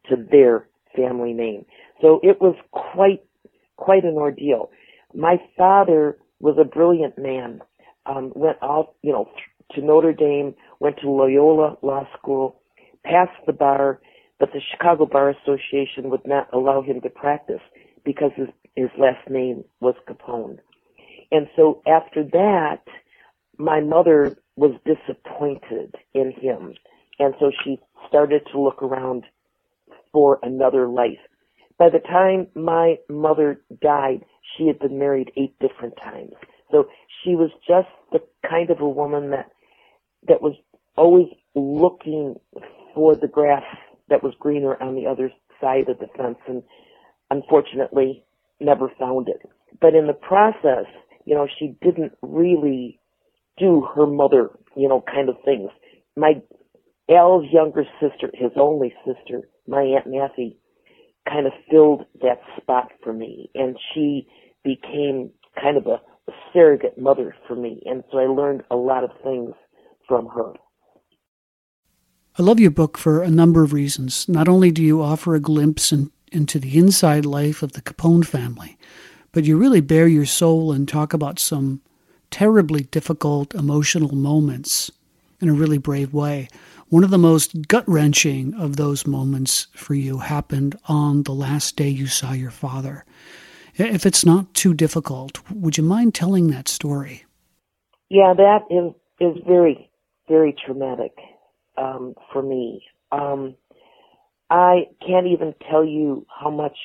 to their family name. So it was quite an ordeal. My father was a brilliant man, went all, to Notre Dame, went to Loyola Law School, passed the bar, but the Chicago Bar Association would not allow him to practice because his last name was Capone. And so after that, my mother was disappointed in him. And so she started to look around for another life. By the time my mother died, she had been married 8 different times. So she was just the kind of a woman that was always looking for the grass that was greener on the other side of the fence, and unfortunately never found it. But in the process, she didn't really do her mother, kind of things. Al's younger sister, his only sister, my Aunt Matthew, kind of filled that spot for me, and she became kind of a surrogate mother for me, and so I learned a lot of things from her. I love your book for a number of reasons. Not only do you offer a glimpse into the inside life of the Capone family, but you really bare your soul and talk about some terribly difficult emotional moments in a really brave way. One of the most gut-wrenching of those moments for you happened on the last day you saw your father. If it's not too difficult, would you mind telling that story? Yeah, that is very, very traumatic for me. I can't even tell you how much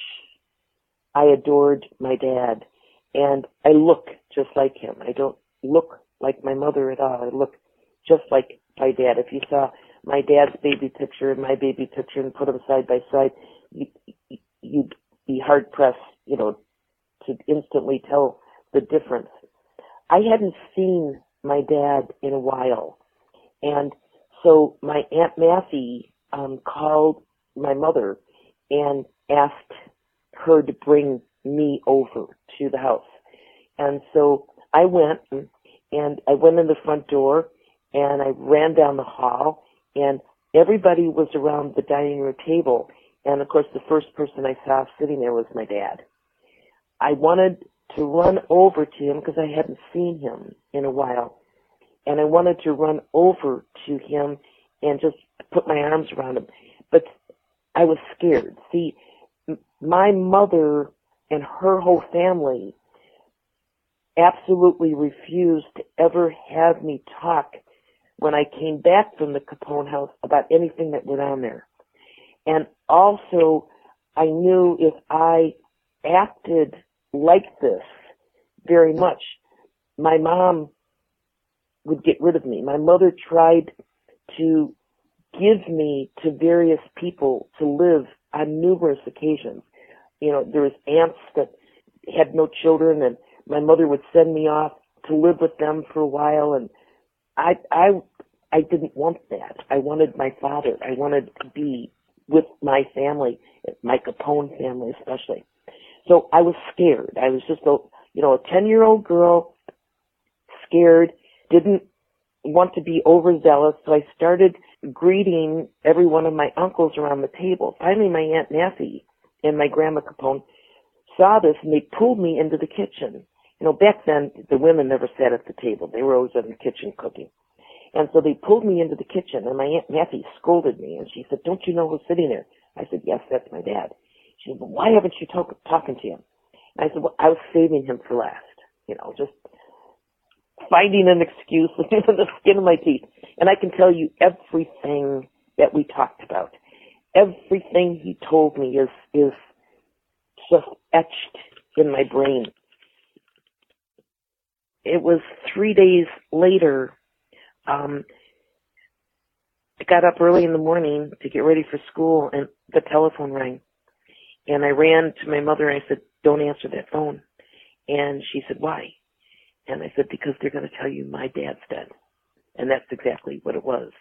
I adored my dad, and I look just like him. I don't look like my mother at all. I look just like my dad. If you saw my dad's baby picture and my baby picture and put them side by side, you'd be hard-pressed, to instantly tell the difference. I hadn't seen my dad in a while, and so my Aunt Matthew called my mother and asked her to bring me over to the house. And so I went, and I went in the front door, and I ran down the hall, and everybody was around the dining room table. And, of course, the first person I saw sitting there was my dad. I wanted to run over to him because I hadn't seen him in a while. and I wanted to run over to him and just put my arms around him. But I was scared. See, my mother and her whole family absolutely refused to ever have me talk when I came back from the Capone house about anything that went on there. And also, I knew if I acted like this very much, my mom would get rid of me. My mother tried to give me to various people to live on numerous occasions. You know, there was aunts that had no children, and my mother would send me off to live with them for a while, and I didn't want that. I wanted my father. I wanted to be with my family, my Capone family especially. So I was scared. I was just a 10-year-old girl, scared, didn't want to be overzealous, so I started greeting every one of my uncles around the table. Finally, my Aunt Nathy and my Grandma Capone saw this, and they pulled me into the kitchen. You know, back then, the women never sat at the table. They were always in the kitchen cooking. And so they pulled me into the kitchen, and my Aunt Nathy scolded me, and she said, "Don't you know who's sitting there?" I said, "Yes, that's my dad." She said, "Well, why haven't you talking to him?" And I said, "Well, I was saving him for last, just finding an excuse within the skin of my teeth." And I can tell you everything that we talked about. Everything he told me is just etched in my brain. It was 3 days later. I got up early in the morning to get ready for school, and the telephone rang. And I ran to my mother, and I said, "Don't answer that phone." And she said, "Why?" And I said, "Because they're going to tell you my dad's dead." And that's exactly what it was.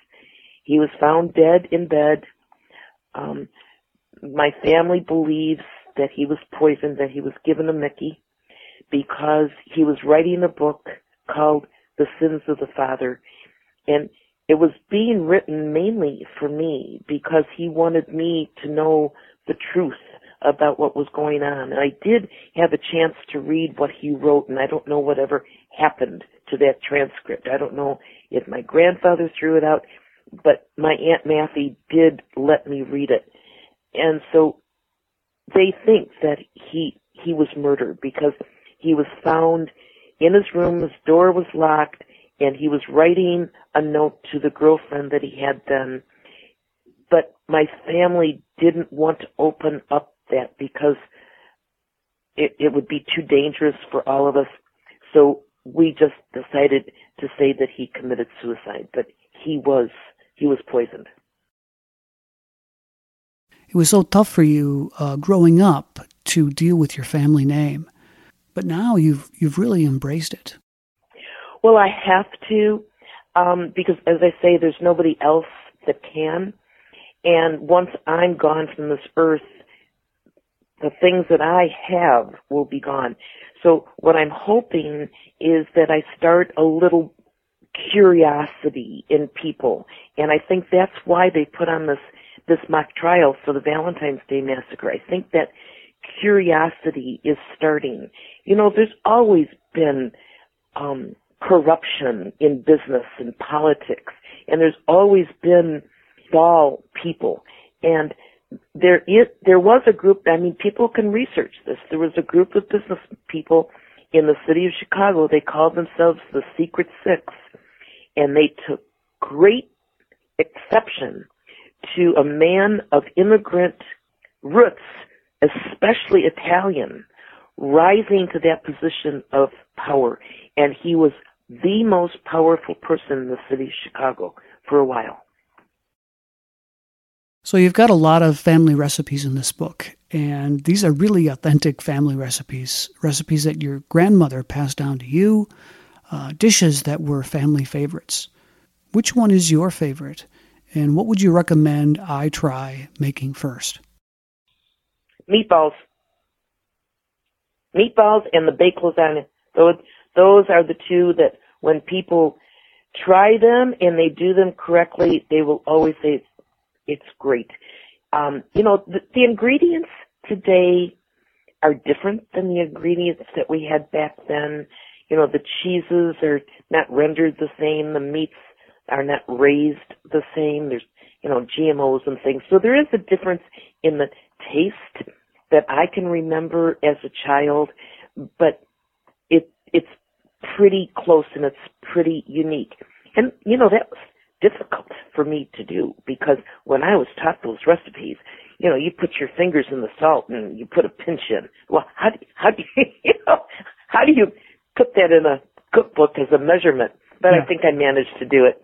He was found dead in bed. My family believes that he was poisoned, that he was given a Mickey, because he was writing a book called The Sins of the Father. And it was being written mainly for me because he wanted me to know the truth about what was going on. And I did have a chance to read what he wrote, and I don't know whatever happened to that transcript. I don't know if my grandfather threw it out, but my Aunt Matthew did let me read it. And so they think that he was murdered because he was found in his room, his door was locked, and he was writing a note to the girlfriend that he had then. But my family didn't want to open up that because it would be too dangerous for all of us. So we just decided to say that he committed suicide, but he was poisoned. It was so tough for you growing up to deal with your family name, but now you've really embraced it. Well, I have to, because as I say, there's nobody else that can. And once I'm gone from this earth, the things that I have will be gone. So what I'm hoping is that I start a little curiosity in people. And I think that's why they put on this mock trial for the Valentine's Day Massacre. I think that curiosity is starting. You know, there's always been corruption in business and politics. And there's always been ball people. And there was a group, I mean, people can research this. There was a group of business people in the city of Chicago. They called themselves the Secret Six, and they took great exception to a man of immigrant roots, especially Italian, rising to that position of power. And he was the most powerful person in the city of Chicago for a while. So you've got a lot of family recipes in this book, and these are really authentic family recipes that your grandmother passed down to you, dishes that were family favorites. Which one is your favorite, and what would you recommend I try making first? Meatballs. Meatballs and the baked lasagna. Those are the two that when people try them and they do them correctly, they will always say, "It's great." The ingredients today are different than the ingredients that we had back then. you know, the cheeses are not rendered the same, the meats are not raised the same, there's, you know, GMOs and things. So there is a difference in the taste that I can remember as a child, but it's pretty close and it's pretty unique. And, you know, that was difficult for me to do because when I was taught those recipes, you know, you put your fingers in the salt and you put a pinch in. Well, how do you put that in a cookbook as a measurement? But yeah. I think I managed to do it.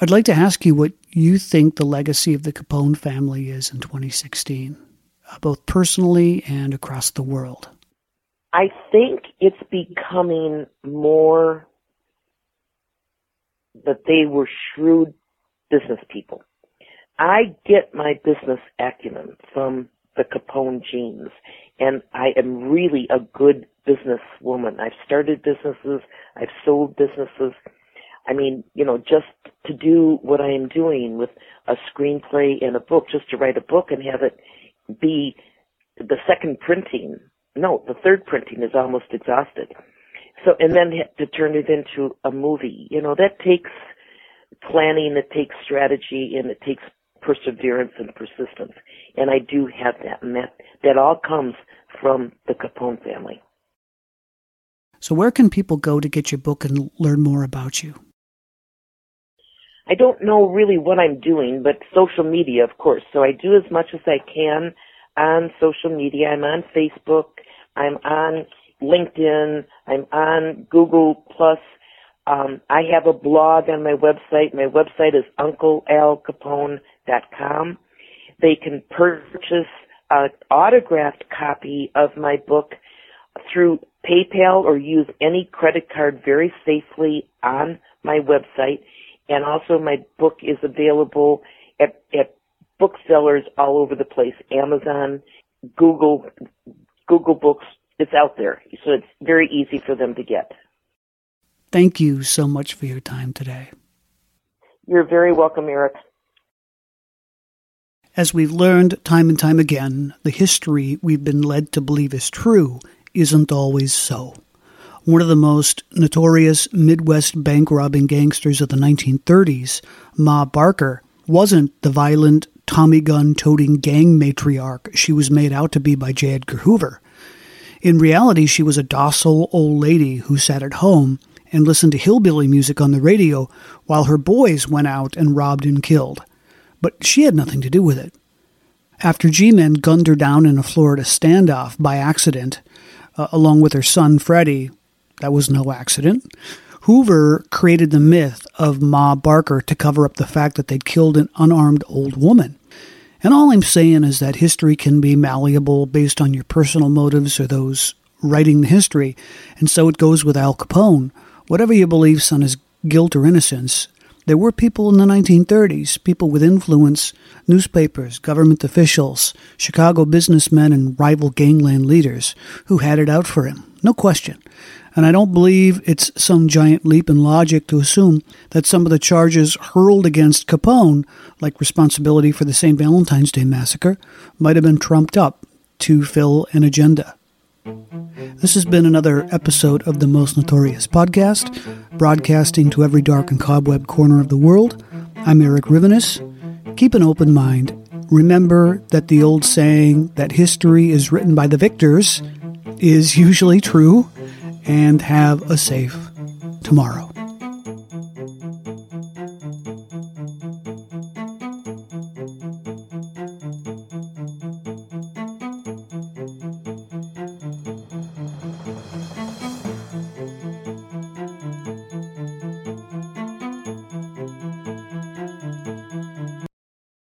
I'd like to ask you what you think the legacy of the Capone family is in 2016, both personally and across the world. I think it's becoming more that they were shrewd business people. I get my business acumen from the Capone genes, and I am really a good businesswoman. I've started businesses. I've sold businesses. I mean, you know, just to do what I am doing with a screenplay and a book, just to write a book and have it be the second printing. No, the third printing is almost exhausted. So, and then to turn it into a movie, you know, that takes planning, it takes strategy, and it takes perseverance and persistence. And I do have that, and that all comes from the Capone family. So where can people go to get your book and learn more about you? I don't know really what I'm doing, but social media, of course. So I do as much as I can on social media. I'm on Facebook. I'm on LinkedIn. I'm on Google+. I have a blog on my website. My website is unclealcapone.com. They can purchase an autographed copy of my book through PayPal or use any credit card very safely on my website. And also my book is available at booksellers all over the place, Amazon, Google Books. It's out there. So it's very easy for them to get. Thank you so much for your time today. You're very welcome, Eric. As we've learned time and time again, the history we've been led to believe is true isn't always so. One of the most notorious Midwest bank-robbing gangsters of the 1930s, Ma Barker, wasn't the violent, Tommy gun-toting gang matriarch she was made out to be by J. Edgar Hoover. In reality, she was a docile old lady who sat at home and listened to hillbilly music on the radio while her boys went out and robbed and killed. But she had nothing to do with it. After G-men gunned her down in a Florida standoff by accident, along with her son, Freddie, that was no accident, Hoover created the myth of Ma Barker to cover up the fact that they'd killed an unarmed old woman. And all I'm saying is that history can be malleable based on your personal motives or those writing the history, and so it goes with Al Capone. Whatever your beliefs on his guilt or innocence, there were people in the 1930s, people with influence, newspapers, government officials, Chicago businessmen, and rival gangland leaders who had it out for him, no question. And I don't believe it's some giant leap in logic to assume that some of the charges hurled against Capone, like responsibility for the St. Valentine's Day Massacre, might have been trumped up to fill an agenda. This has been another episode of the Most Notorious Podcast, broadcasting to every dark and cobweb corner of the world. I'm Eric Rivenus. Keep an open mind. Remember that the old saying that history is written by the victors is usually true. And have a safe tomorrow.